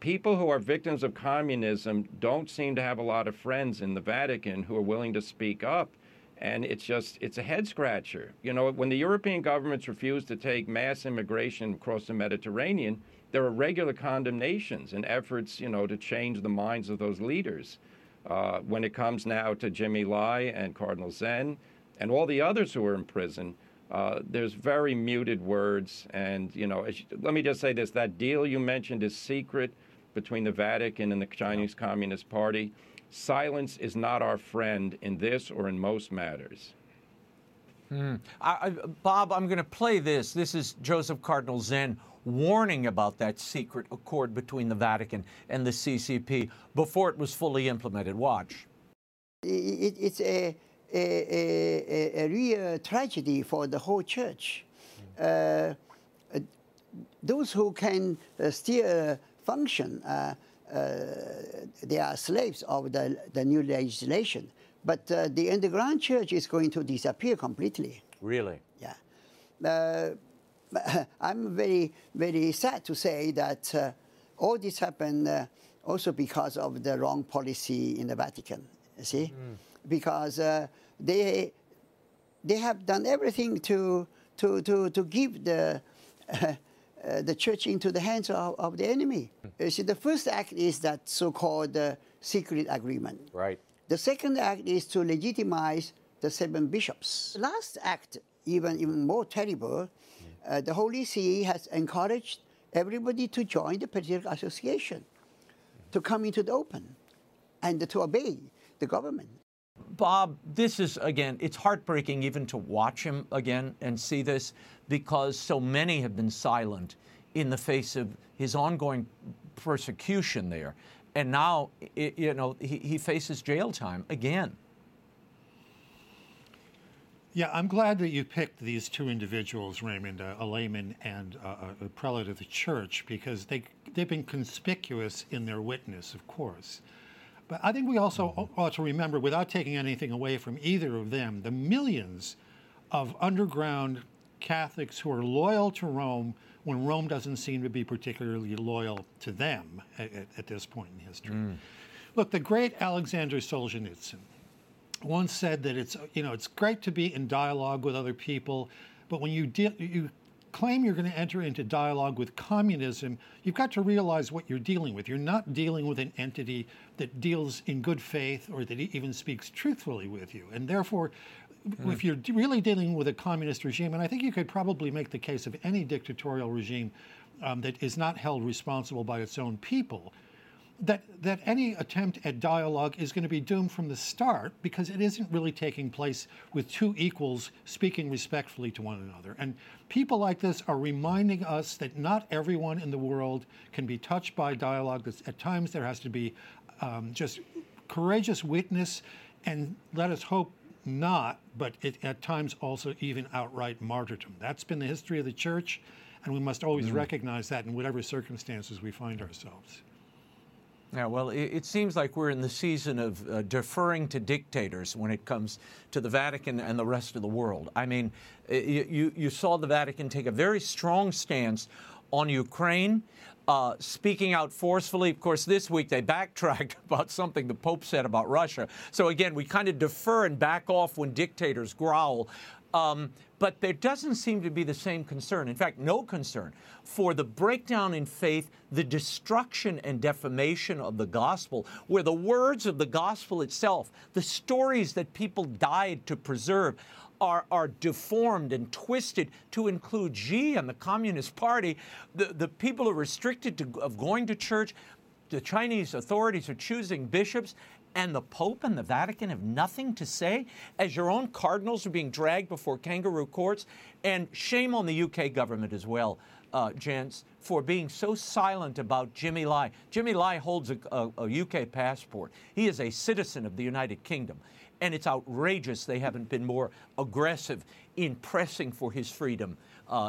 People who are victims of communism don't seem to have a lot of friends in the Vatican who are willing to speak up, and it's just, it's a head-scratcher. You know, when the European governments refuse to take mass immigration across the Mediterranean, there are regular condemnations and efforts, you know, to change the minds of those leaders. When it comes now to Jimmy Lai and Cardinal Zen and all the others who are in prison, there's very muted words. And, you know, let me just say this. That deal you mentioned is secret between the Vatican and the Chinese Communist Party. Silence is not our friend in this or in most matters. Bob, I'm going to play this. This is Joseph Cardinal Zen warning about that secret accord between the Vatican and the CCP before it was fully implemented. Watch. It's a real tragedy for the whole church. Those who can still function, they are slaves of the new legislation. But the underground church is going to disappear completely. Really? Yeah. I'm very, very sad to say that all this happened also because of the wrong policy in the Vatican, see? Because they have done everything to give the church into the hands of the enemy. You see, the first act is that so-called secret agreement. Right. The second act is to legitimize the seven bishops. The last act, even more terrible, the Holy See has encouraged everybody to join the Patriarchal Association, to come into the open, and to obey the government. Bob, this is, again, it's heartbreaking even to watch him again and see this, because so many have been silent in the face of his ongoing persecution there. And now, you know, he faces jail time again. Yeah, I'm glad that you picked these two individuals, Raymond, a layman and a prelate of the church, because they've been conspicuous in their witness, of course. But I think we also ought to remember, without taking anything away from either of them, the millions of underground Catholics who are loyal to Rome when Rome doesn't seem to be particularly loyal to them at this point in history. Look, the great Alexander Solzhenitsyn once said that it's great to be in dialogue with other people, but when you claim you're going to enter into dialogue with communism, you've got to realize what you're dealing with. You're not dealing with an entity that deals in good faith or that even speaks truthfully with you. And therefore, if you're really dealing with a communist regime, and I think you could probably make the case of any dictatorial regime that is not held responsible by its own people, that any attempt at dialogue is going to be doomed from the start, because it isn't really taking place with two equals speaking respectfully to one another. And people like this are reminding us that not everyone in the world can be touched by dialogue. At times there has to be just courageous witness, and let us hope not, but it, at times also even outright martyrdom. That's been the history of the church, and we must always recognize that in whatever circumstances we find ourselves. Yeah, well, it seems like we're in the season of deferring to dictators when it comes to the Vatican and the rest of the world. I mean, you saw the Vatican take a very strong stance on Ukraine, speaking out forcefully. Of course, this week they backtracked about something the Pope said about Russia. So, again, we kind of defer and back off when dictators growl. But there doesn't seem to be the same concern, in fact, no concern, for the breakdown in faith, the destruction and defamation of the gospel, where the words of the gospel itself, the stories that people died to preserve, are deformed and twisted to include Xi and the Communist Party. The people are restricted of going to church. The Chinese authorities are choosing bishops. And the Pope and the Vatican have nothing to say, as your own cardinals are being dragged before kangaroo courts. And shame on the UK government as well, gents, for being so silent about Jimmy Lai. Jimmy Lai holds a UK passport. He is a citizen of the United Kingdom. And it's outrageous they haven't been more aggressive in pressing for his freedom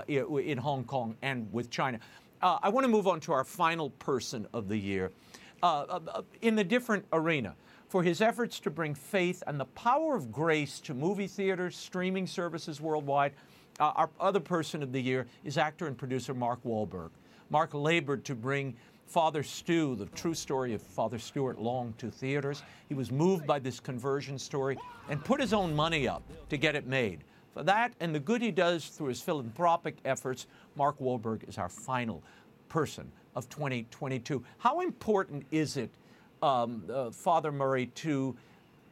in Hong Kong and with China. I want to move on to our final person of the year in the different arena. For his efforts to bring faith and the power of grace to movie theaters, streaming services worldwide. Our other person of the year is actor and producer Mark Wahlberg. Mark labored to bring Father Stu, the true story of Father Stuart Long, to theaters. He was moved by this conversion story and put his own money up to get it made. For that and the good he does through his philanthropic efforts, Mark Wahlberg is our final person of 2022. How important is it, Father Murray, to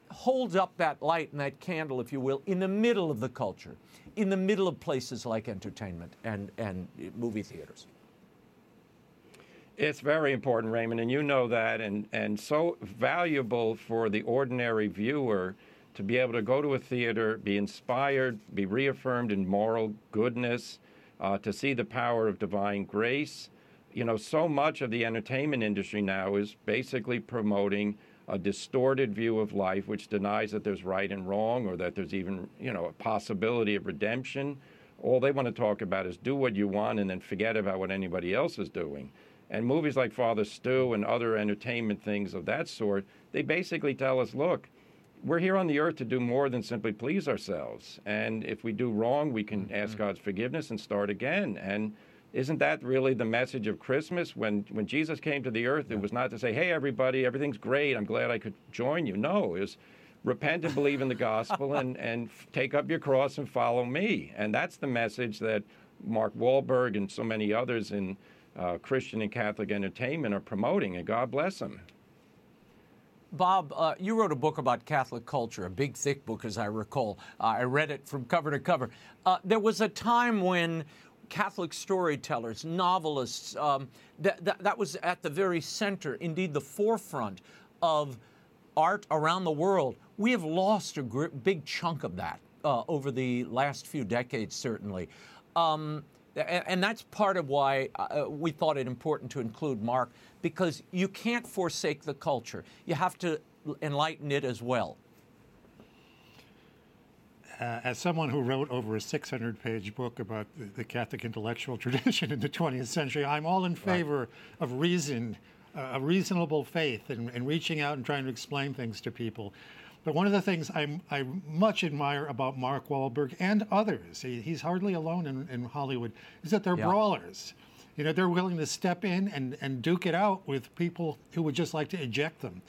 hold up that light and that candle, if you will, in the middle of the culture, in the middle of places like entertainment and movie theaters? It's very important, Raymond, and you know that, and so valuable for the ordinary viewer to be able to go to a theater, be inspired, be reaffirmed in moral goodness, to see the power of divine grace. You know, so much of the entertainment industry now is basically promoting a distorted view of life, which denies that there's right and wrong, or that there's even, you know, a possibility of redemption. All they want to talk about is do what you want and then forget about what anybody else is doing. And movies like Father Stu and other entertainment things of that sort, they basically tell us, look, we're here on the earth to do more than simply please ourselves. And if we do wrong, we can ask God's forgiveness and start again. And isn't that really the message of Christmas? When Jesus came to the earth, it was not to say, hey, everybody, everything's great. I'm glad I could join you. No, it was repent and believe in the gospel and take up your cross and follow me. And that's the message that Mark Wahlberg and so many others in Christian and Catholic entertainment are promoting, and God bless them. Bob, you wrote a book about Catholic culture, a big, thick book, as I recall. I read it from cover to cover. There was a time when Catholic storytellers, novelists, that was at the very center, indeed the forefront of art around the world. We have lost a big chunk of that over the last few decades, certainly. And that's part of why we thought it important to include Mark, because you can't forsake the culture. You have to enlighten it as well. As someone who wrote over a 600-page book about the Catholic intellectual tradition in the 20th century, I'm all in favor of reason, a reasonable faith, and reaching out and trying to explain things to people. But one of the things I much admire about Mark Wahlberg and others, he's hardly alone in Hollywood, is that they're brawlers. You know, they're willing to step in and duke it out with people who would just like to eject them.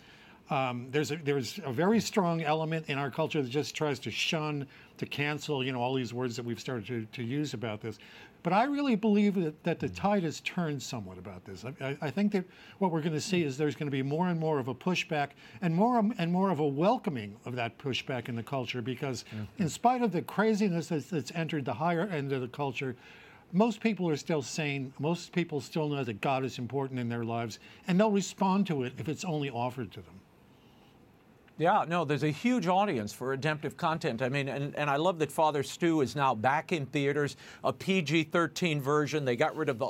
There's a very strong element in our culture that just tries to shun, to cancel, you know, all these words that we've started to use about this. But I really believe that the tide has turned somewhat about this. I think that what we're going to see is there's going to be more and more of a pushback and more of a welcoming of that pushback in the culture, because in spite of the craziness that's entered the higher end of the culture, most people are still sane. Most people still know that God is important in their lives, and they'll respond to it if it's only offered to them. Yeah, no, there's a huge audience for redemptive content. I mean, and I love that Father Stu is now back in theaters, a PG-13 version. They got rid of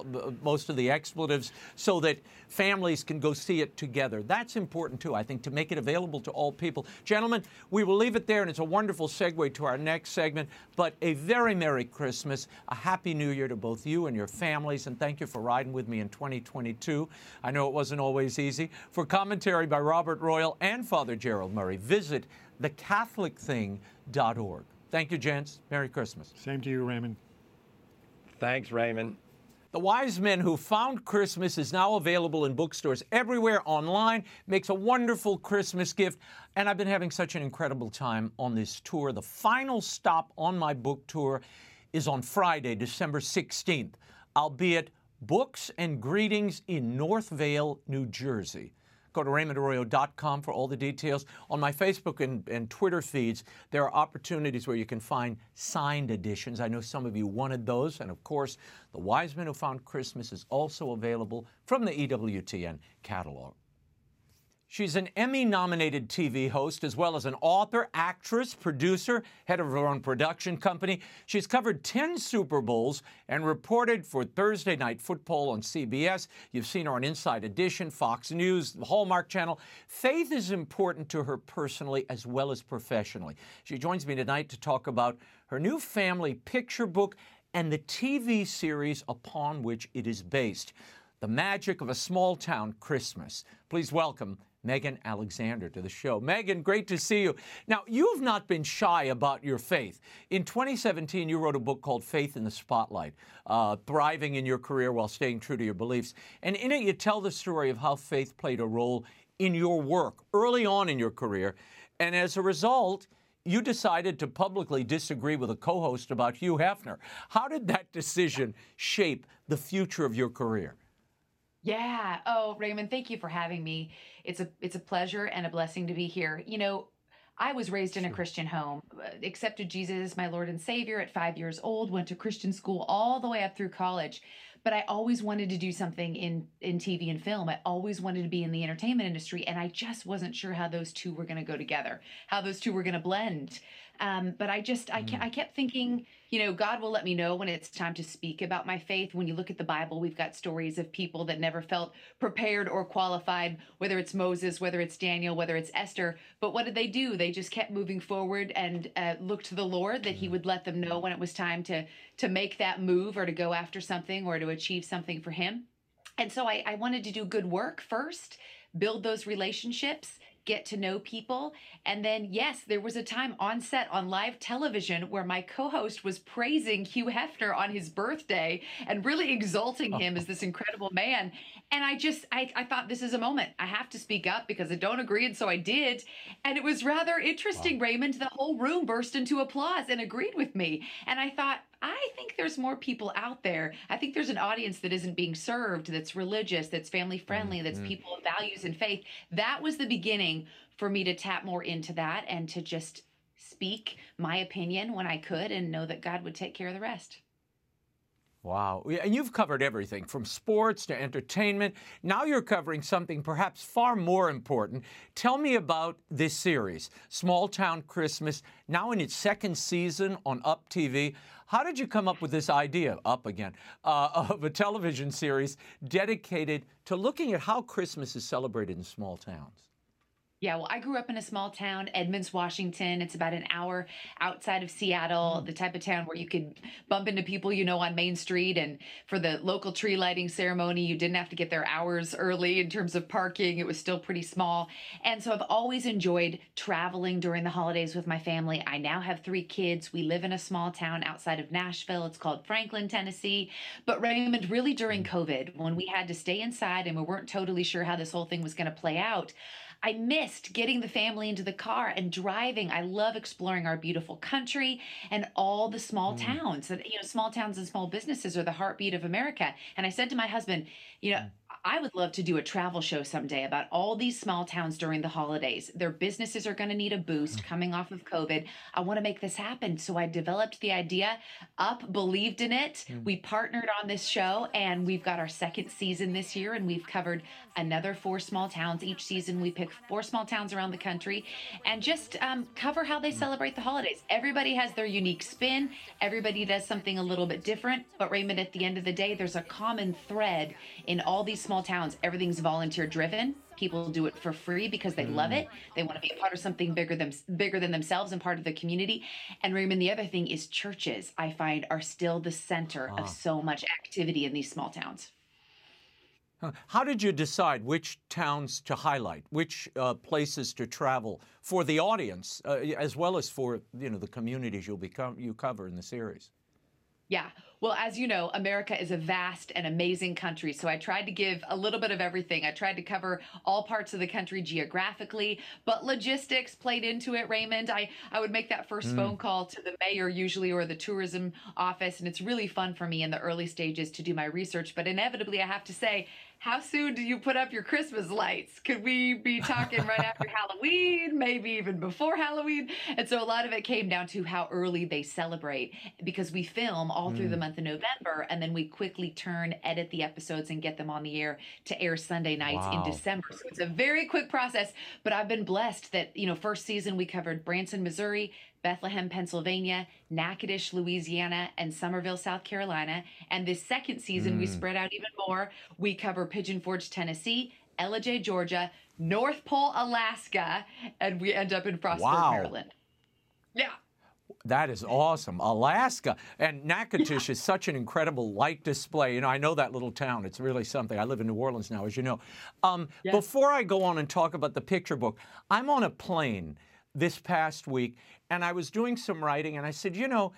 most of the expletives so that families can go see it together. That's important, too, I think, to make it available to all people. Gentlemen, we will leave it there, and it's a wonderful segue to our next segment. But a very Merry Christmas, a Happy New Year to both you and your families, and thank you for riding with me in 2022. I know it wasn't always easy. For commentary by Robert Royal and Father Gerald Murray, visit TheCatholicThing.org. Thank you, gents. Merry Christmas. Same to you, Raymond. Thanks, Raymond. The Wise Men Who Found Christmas is now available in bookstores everywhere, online. Makes a wonderful Christmas gift. And I've been having such an incredible time on this tour. The final stop on my book tour is on Friday, December 16th, albeit Books and Greetings in Northvale, New Jersey. Go to RaymondArroyo.com for all the details. On my Facebook and Twitter feeds, there are opportunities where you can find signed editions. I know some of you wanted those. And, of course, The Wise Men Who Found Christmas is also available from the EWTN catalog. She's an Emmy-nominated TV host, as well as an author, actress, producer, head of her own production company. She's covered 10 Super Bowls and reported for Thursday Night Football on CBS. You've seen her on Inside Edition, Fox News, the Hallmark Channel. Faith is important to her personally as well as professionally. She joins me tonight to talk about her new family picture book and the TV series upon which it is based, The Magic of a Small Town Christmas. Please welcome Megan Alexander to the show. Megan, great to see you. Now, you've not been shy about your faith. In 2017, you wrote a book called Faith in the Spotlight, Thriving in Your Career While Staying True to Your Beliefs. And in it, you tell the story of how faith played a role in your work early on in your career. And as a result, you decided to publicly disagree with a co-host about Hugh Hefner. How did that decision shape the future of your career? Yeah. Oh, Raymond, thank you for having me. It's a pleasure and a blessing to be here. You know, I was raised in a Christian home, accepted Jesus, my Lord and Savior, at 5 years old, went to Christian school all the way up through college. But I always wanted to do something in TV and film. I always wanted to be in the entertainment industry, and I just wasn't sure how those two were going to go together, how those two were going to blend. But I kept thinking, you know, God will let me know when it's time to speak about my faith. When you look at the Bible, we've got stories of people that never felt prepared or qualified, whether it's Moses, whether it's Daniel, whether it's Esther. But what did they do? They just kept moving forward and looked to the Lord that he would let them know when it was time to make that move or to go after something or to achieve something for him. And so I wanted to do good work first, build those relationships, get to know people. And then, yes, there was a time on set on live television where my co-host was praising Hugh Hefner on his birthday and really exalting him as this incredible man. And I thought, this is a moment. I have to speak up because I don't agree. And so I did. And it was rather interesting, wow. Raymond. The whole room burst into applause and agreed with me. And I thought, I think there's more people out there. I think there's an audience that isn't being served, that's religious, that's family friendly, that's people of values and faith. That was the beginning for me to tap more into that and to just speak my opinion when I could and know that God would take care of the rest. Wow. And you've covered everything from sports to entertainment. Now you're covering something perhaps far more important. Tell me about this series, Small Town Christmas, now in its second season on Up TV. How did you come up with this idea, of a television series dedicated to looking at how Christmas is celebrated in small towns? Yeah, well, I grew up in a small town, Edmonds, Washington. It's about an hour outside of Seattle, the type of town where you could bump into people you know on Main Street. And for the local tree lighting ceremony, you didn't have to get there hours early in terms of parking. It was still pretty small. And so I've always enjoyed traveling during the holidays with my family. I now have 3 kids. We live in a small town outside of Nashville. It's called Franklin, Tennessee. But Raymond, really during COVID, when we had to stay inside and we weren't totally sure how this whole thing was going to play out, I missed getting the family into the car and driving. I love exploring our beautiful country and all the small towns. You know, small towns and small businesses are the heartbeat of America. And I said to my husband, you know, I would love to do a travel show someday about all these small towns during the holidays. Their businesses are going to need a boost coming off of COVID. I want to make this happen. So I developed the idea, Up believed in it. We partnered on this show, and we've got our second season this year, and we've covered another 4 small towns. Each season we pick 4 small towns around the country and just cover how they celebrate the holidays. Everybody has their unique spin. Everybody does something a little bit different. But Raymond, at the end of the day, there's a common thread in all these small towns. Everything's volunteer driven. People do it for free because they love it. They want to be a part of something bigger than themselves and part of the community. And Raymond, the other thing is churches, I find, are still the center of so much activity in these small towns. How did you decide which towns to highlight, which places to travel for the audience, as well as for, you know, the communities you cover in the series? Yeah. Well, as you know, America is a vast and amazing country, so I tried to give a little bit of everything. I tried to cover all parts of the country geographically, but logistics played into it, Raymond. I would make that first phone call to the mayor usually, or the tourism office, and it's really fun for me in the early stages to do my research, but inevitably I have to say, how soon do you put up your Christmas lights? Could we be talking right after Halloween, maybe even before Halloween? And so a lot of it came down to how early they celebrate, because we film all through the month of November, and then we quickly edit the episodes and get them on the air to air Sunday nights in December. So it's a very quick process, but I've been blessed that, you know, first season we covered Branson, Missouri, Bethlehem, Pennsylvania, Natchitoches, Louisiana, and Summerville, South Carolina. And this second season, we spread out even more. We cover Pigeon Forge, Tennessee, Ellijay, Georgia, North Pole, Alaska, and we end up in Frostburg, Maryland. Yeah. That is awesome. Alaska. And Natchitoches is such an incredible light display. You know, I know that little town. It's really something. I live in New Orleans now, as you know. Before I go on and talk about the picture book, I'm on a plane this past week, and I was doing some writing, and I said, you know,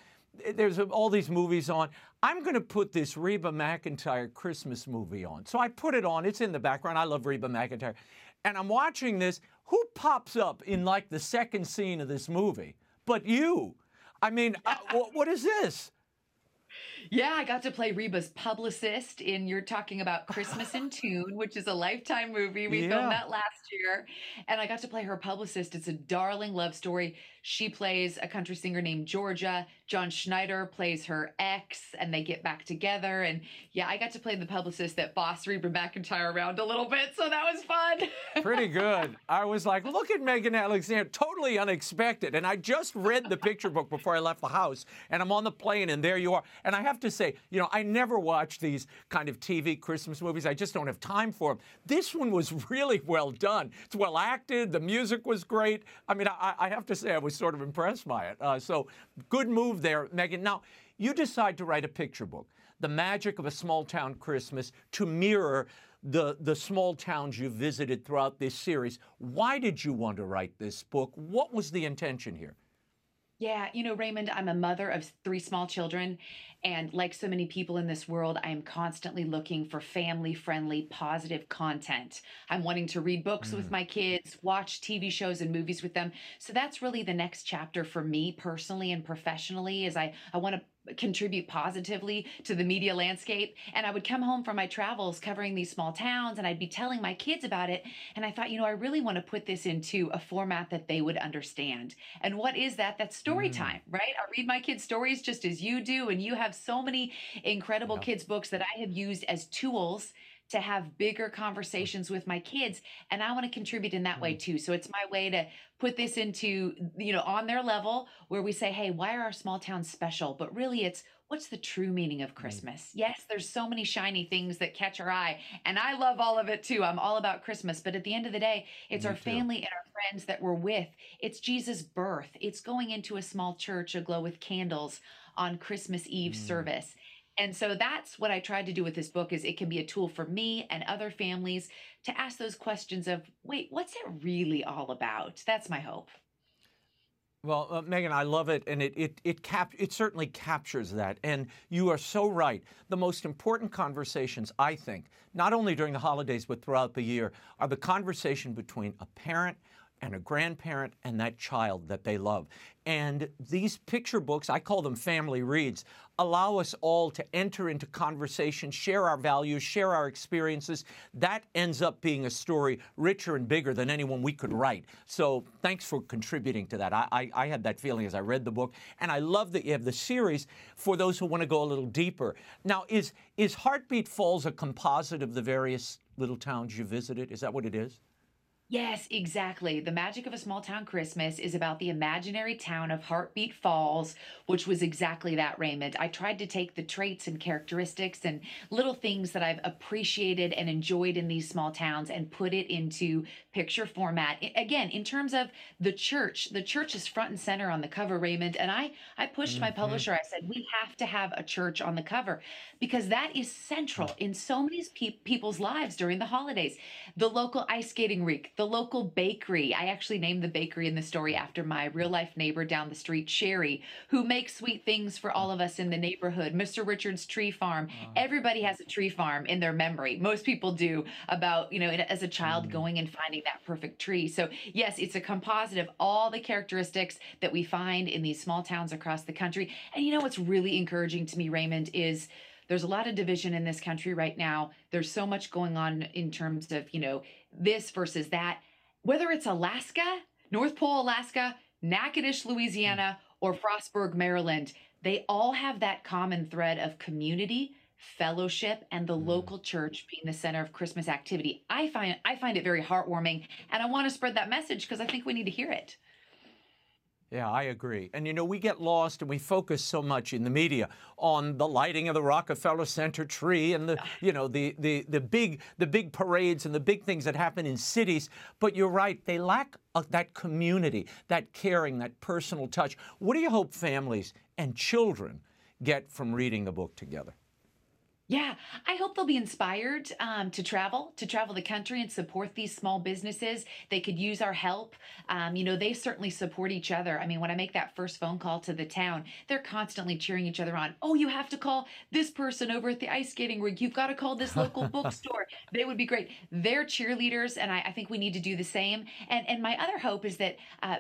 there's all these movies on. I'm going to put this Reba McEntire Christmas movie on. So I put it on. It's in the background. I love Reba McEntire. And I'm watching this. Who pops up in, like, the second scene of this movie but you? I mean, what is this? Yeah, I got to play Reba's publicist in You're Talking About Christmas in Tune, which is a Lifetime movie. We filmed that last year. And I got to play her publicist. It's a darling love story. She plays a country singer named Georgia. John Schneider plays her ex, and they get back together. And yeah, I got to play the publicist that bossed Reba McEntire around a little bit. So that was fun. Pretty good. I was like, look at Megan Alexander, totally unexpected. And I just read the picture book before I left the house, and I'm on the plane, and there you are. And I have to say, you know, I never watch these kind of TV Christmas movies. I just don't have time for them. This one was really well done. It's well acted. The music was great. I mean, I have to say I was sort of impressed by it. So good move there, Megan. Now, you decide to write a picture book, The Magic of a Small Town Christmas, to mirror the small towns you visited throughout this series. Why did you want to write this book? What was the intention here? Yeah, you know, Raymond, I'm a mother of 3 small children, and like so many people in this world, I am constantly looking for family-friendly, positive content. I'm wanting to read books with my kids, watch TV shows and movies with them. So that's really the next chapter for me personally and professionally, is I want to contribute positively to the media landscape. And I would come home from my travels covering these small towns, and I'd be telling my kids about it. And I thought, you know, I really want to put this into a format that they would understand. And what is that? That's story time, right? I read my kids' stories just as you do. And you have so many incredible kids' books that I have used as tools to have bigger conversations with my kids. And I want to contribute in that way too. So it's my way to put this into, you know, on their level, where we say, hey, why are our small towns special? But really it's, what's the true meaning of Christmas? Yes, there's so many shiny things that catch our eye. And I love all of it too. I'm all about Christmas. But at the end of the day, it's our family and our friends that we're with. It's Jesus' birth. It's going into a small church aglow with candles on Christmas Eve service. And so that's what I tried to do with this book, is it can be a tool for me and other families to ask those questions of, wait, what's it really all about? That's my hope. Well, Megan, I love it, and it certainly captures that. And you are so right. The most important conversations, I think, not only during the holidays but throughout the year, are the conversation between a parent and a grandparent and that child that they love. And these picture books, I call them family reads, allow us all to enter into conversation, share our values, share our experiences. That ends up being a story richer and bigger than anyone we could write. So thanks for contributing to that. I had that feeling as I read the book. And I love that you have the series for those who want to go a little deeper. Now, is Heartbeat Falls a composite of the various little towns you visited? Is that what it is? Yes, exactly. The Magic of a Small Town Christmas is about the imaginary town of Heartbeat Falls, which was exactly that, Raymond. I tried to take the traits and characteristics and little things that I've appreciated and enjoyed in these small towns and put it into picture format. Again, in terms of the church is front and center on the cover, Raymond. And I pushed my publisher. I said, we have to have a church on the cover because that is central in so many people's lives during the holidays. The local ice skating rink, the local bakery. I actually named the bakery in the story after my real life neighbor down the street, Sherry, who makes sweet things for all of us in the neighborhood. Mr. Richard's tree farm. Everybody has a tree farm in their memory. Most people do about, you know, as a child going and finding that perfect tree. So yes, it's a composite of all the characteristics that we find in these small towns across the country. And you know, what's really encouraging to me, Raymond, is there's a lot of division in this country right now. There's so much going on in terms of, you know, this versus that. Whether it's Alaska, North Pole, Alaska, Natchitoches, Louisiana, or Frostburg, Maryland, they all have that common thread of community, fellowship, and the local church being the center of Christmas activity. I find it very heartwarming, and I want to spread that message because I think we need to hear it. Yeah, I agree. And, you know, we get lost and we focus so much in the media on the lighting of the Rockefeller Center tree and the, you know, the big parades and the big things that happen in cities. But you're right, they lack that community, that caring, that personal touch. What do you hope families and children get from reading the book together? Yeah, I hope they'll be inspired to travel the country and support these small businesses. They could use our help. You know, they certainly support each other. I mean, when I make that first phone call to the town, they're constantly cheering each other on. Oh, you have to call this person over at the ice skating rink. You've got to call this local bookstore. They would be great. They're cheerleaders, and I think we need to do the same. And my other hope is that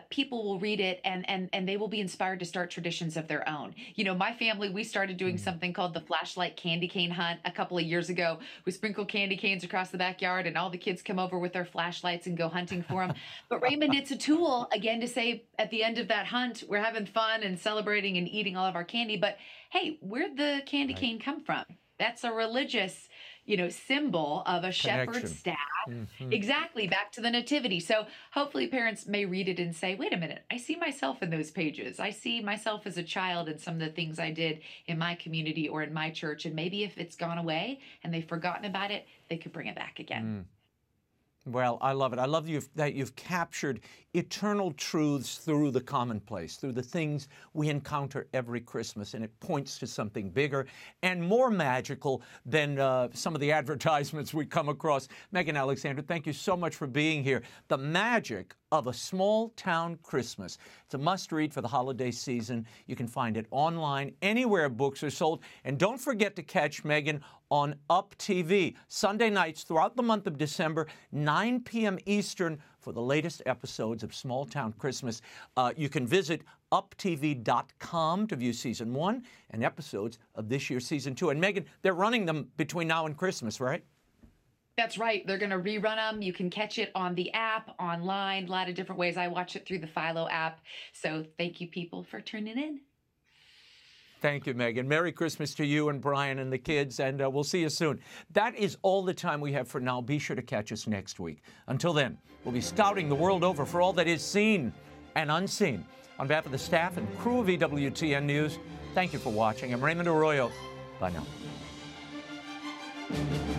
people will read it and they will be inspired to start traditions of their own. You know, my family, we started doing something called the Flashlight Candy Cane Hunt a couple of years ago. We sprinkle candy canes across the backyard and all the kids come over with their flashlights and go hunting for them. But Raymond, it's a tool again to say at the end of that hunt, we're having fun and celebrating and eating all of our candy. But hey, where'd the candy cane come from? That's a religious, you know, symbol of a shepherd's staff. Exactly. Back to the nativity. So hopefully parents may read it and say, wait a minute, I see myself in those pages. I see myself as a child and some of the things I did in my community or in my church. And maybe if it's gone away and they've forgotten about it, they could bring it back again. Well, I love it. I love that you've captured eternal truths through the commonplace, through the things we encounter every Christmas, and it points to something bigger and more magical than some of the advertisements we come across. Megan Alexander, thank you so much for being here. The Magic of a Small Town Christmas. It's a must-read for the holiday season. You can find it online, anywhere books are sold. And don't forget to catch Megan on Up TV, Sunday nights throughout the month of December, 9 p.m. Eastern, for the latest episodes of Small Town Christmas. You can visit uptv.com to view Season 1 and episodes of this year's Season 2. And Megan, they're running them between now and Christmas, right? That's right. They're going to rerun them. You can catch it on the app, online, a lot of different ways. I watch it through the Philo app. So thank you, people, for tuning in. Thank you, Megan. Merry Christmas to you and Brian and the kids, and we'll see you soon. That is all the time we have for now. Be sure to catch us next week. Until then, we'll be scouting the world over for all that is seen and unseen. On behalf of the staff and crew of EWTN News, thank you for watching. I'm Raymond Arroyo. Bye now.